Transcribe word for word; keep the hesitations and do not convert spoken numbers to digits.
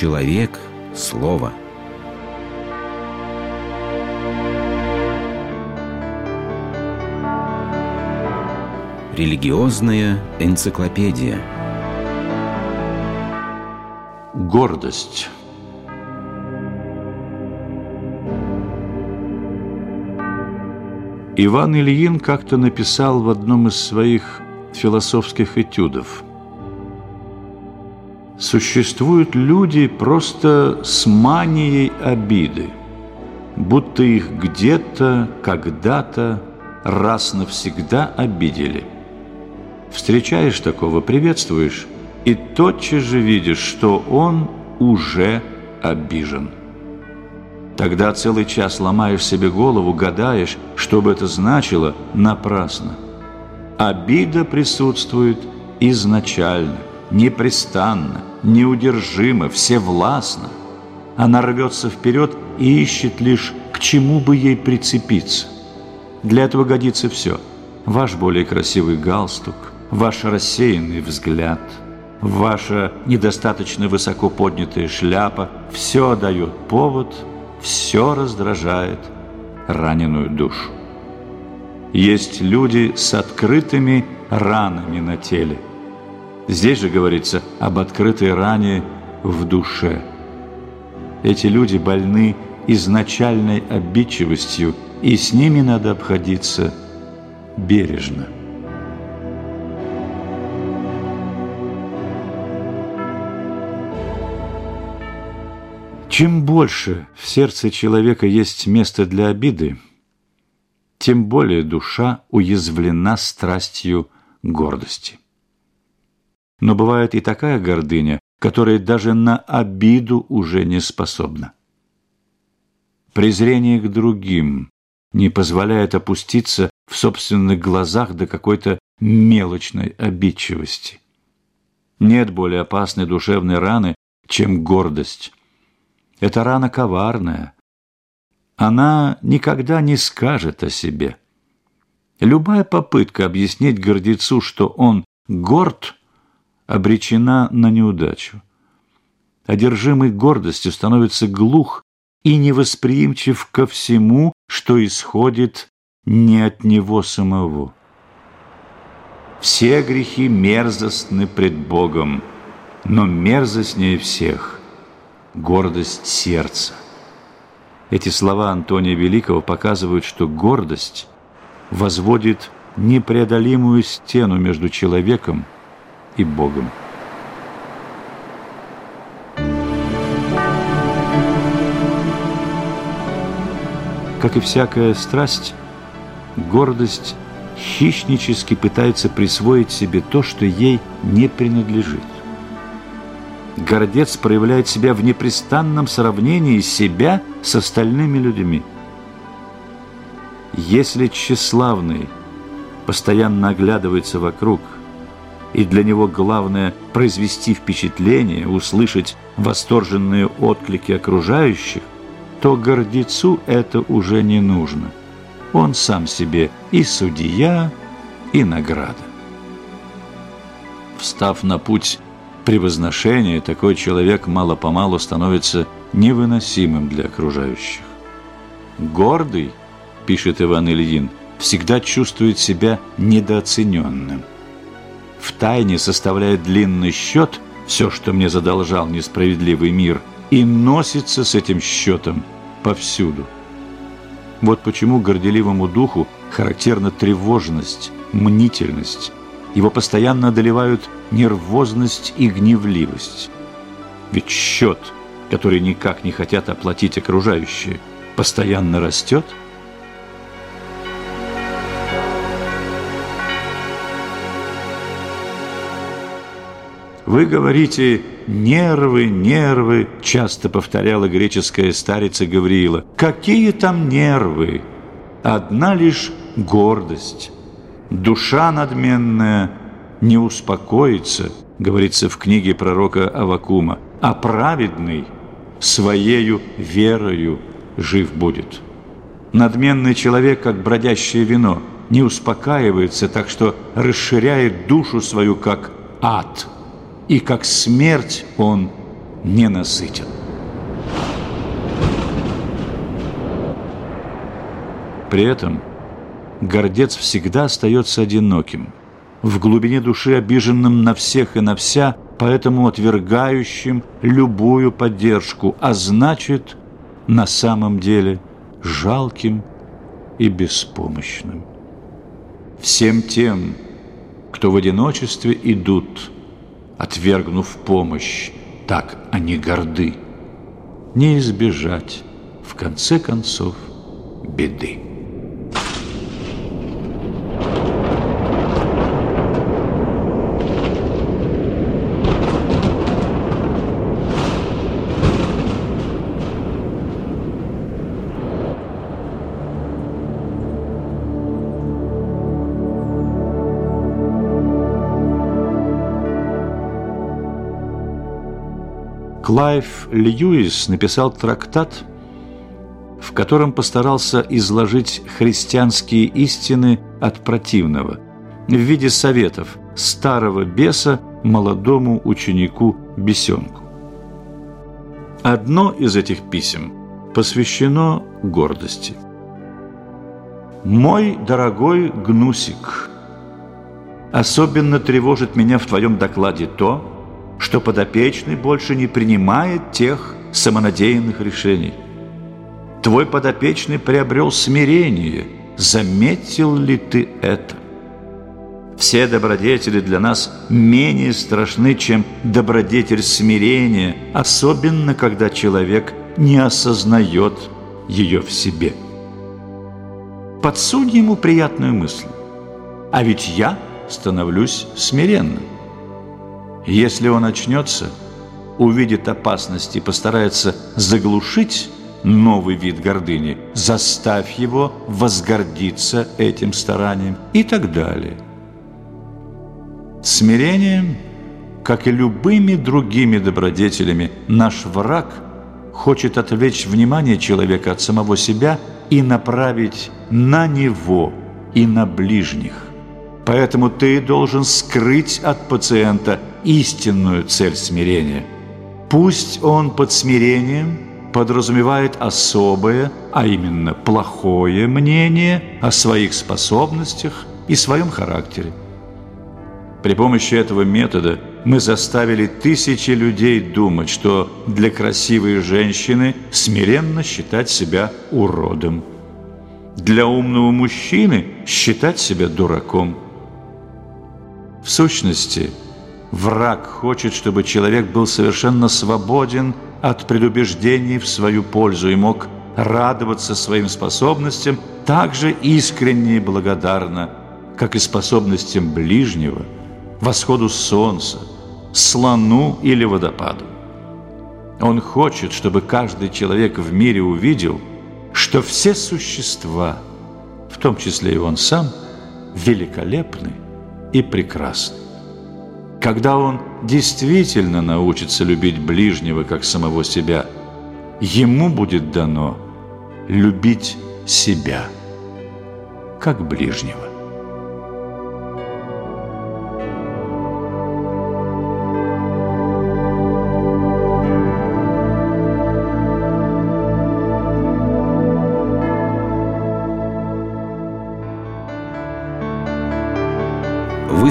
человек, слово. Религиозная энциклопедия. Гордость. Иван Ильин как-то написал в одном из своих философских этюдов: «Существуют люди просто с манией обиды, будто их где-то, когда-то, раз навсегда обидели. Встречаешь такого, приветствуешь, и тотчас же видишь, что он уже обижен. Тогда целый час ломаешь себе голову, гадаешь, что бы это значило, напрасно. Обида присутствует изначально, непрестанно, неудержимо, всевластно. Она рвется вперед и ищет лишь, к чему бы ей прицепиться. Для этого годится все. Ваш более красивый галстук, ваш рассеянный взгляд, ваша недостаточно высоко поднятая шляпа – все дает повод, все раздражает раненую душу. Есть люди с открытыми ранами на теле. Здесь же говорится об открытой ране в душе. Эти люди больны изначальной обидчивостью, и с ними надо обходиться бережно». Чем больше в сердце человека есть места для обиды, тем более душа уязвлена страстью гордости. Но бывает и такая гордыня, которая даже на обиду уже не способна. Презрение к другим не позволяет опуститься в собственных глазах до какой-то мелочной обидчивости. Нет более опасной душевной раны, чем гордость. Эта рана коварная. Она никогда не скажет о себе. Любая попытка объяснить гордецу, что он горд, обречена на неудачу. Одержимый гордостью становится глух и невосприимчив ко всему, что исходит не от него самого. Все грехи мерзостны пред Богом, но мерзостнее всех – гордость сердца. Эти слова Антония Великого показывают, что гордость возводит непреодолимую стену между человеком и Богом. Как и всякая страсть, гордость хищнически пытается присвоить себе то, что ей не принадлежит. Гордец проявляет себя в непрестанном сравнении себя с остальными людьми. Если тщеславный постоянно оглядывается вокруг, и для него главное произвести впечатление, услышать восторженные отклики окружающих, то гордецу это уже не нужно. Он сам себе и судья, и награда. Встав на путь превозношения, такой человек мало-помалу становится невыносимым для окружающих. «Гордый, – пишет Иван Ильин, – всегда чувствует себя недооцененным. Втайне составляет длинный счет «все, что мне задолжал несправедливый мир», и носится с этим счетом повсюду». Вот почему горделивому духу характерна тревожность, мнительность. Его постоянно одолевают нервозность и гневливость. Ведь счет, который никак не хотят оплатить окружающие, постоянно растет. «Вы говорите, нервы, нервы», – часто повторяла греческая старица Гавриила. «Какие там нервы? Одна лишь гордость. Душа надменная не успокоится», – говорится в книге пророка Аввакума, «а праведный своею верою жив будет». Надменный человек, как бродящее вино, не успокаивается, так что расширяет душу свою, как ад. И как смерть он не насытен. При этом гордец всегда остается одиноким, в глубине души обиженным на всех и на вся, поэтому отвергающим любую поддержку, а значит, на самом деле жалким и беспомощным. Всем тем, кто в одиночестве идут, отвергнув помощь, так они горды, не избежать, в конце концов, беды. Лайф Льюис написал трактат, в котором постарался изложить христианские истины от противного в виде советов старого беса молодому ученику-бесенку. Одно из этих писем посвящено гордости. «Мой дорогой Гнусик, особенно тревожит меня в твоем докладе то, что подопечный больше не принимает тех самонадеянных решений. Твой подопечный приобрел смирение. Заметил ли ты это? Все добродетели для нас менее страшны, чем добродетель смирения, особенно когда человек не осознает ее в себе. Подсунь ему приятную мысль. А ведь я становлюсь смиренным. Если он очнется, увидит опасность и постарается заглушить новый вид гордыни, заставь его возгордиться этим старанием» и так далее. Смирением, как и любыми другими добродетелями, наш враг хочет отвлечь внимание человека от самого себя и направить на него и на ближних. Поэтому ты должен скрыть от пациента истинную цель смирения. Пусть он под смирением подразумевает особое, а именно плохое мнение о своих способностях и своем характере. При помощи этого метода мы заставили тысячи людей думать, что для красивой женщины смиренно считать себя уродом, для умного мужчины считать себя дураком. В сущности, враг хочет, чтобы человек был совершенно свободен от предубеждений в свою пользу и мог радоваться своим способностям так же искренне и благодарно, как и способностям ближнего, восходу солнца, слону или водопаду. Он хочет, чтобы каждый человек в мире увидел, что все существа, в том числе и он сам, великолепны и прекрасны. Когда он действительно научится любить ближнего как самого себя, ему будет дано любить себя как ближнего. Вы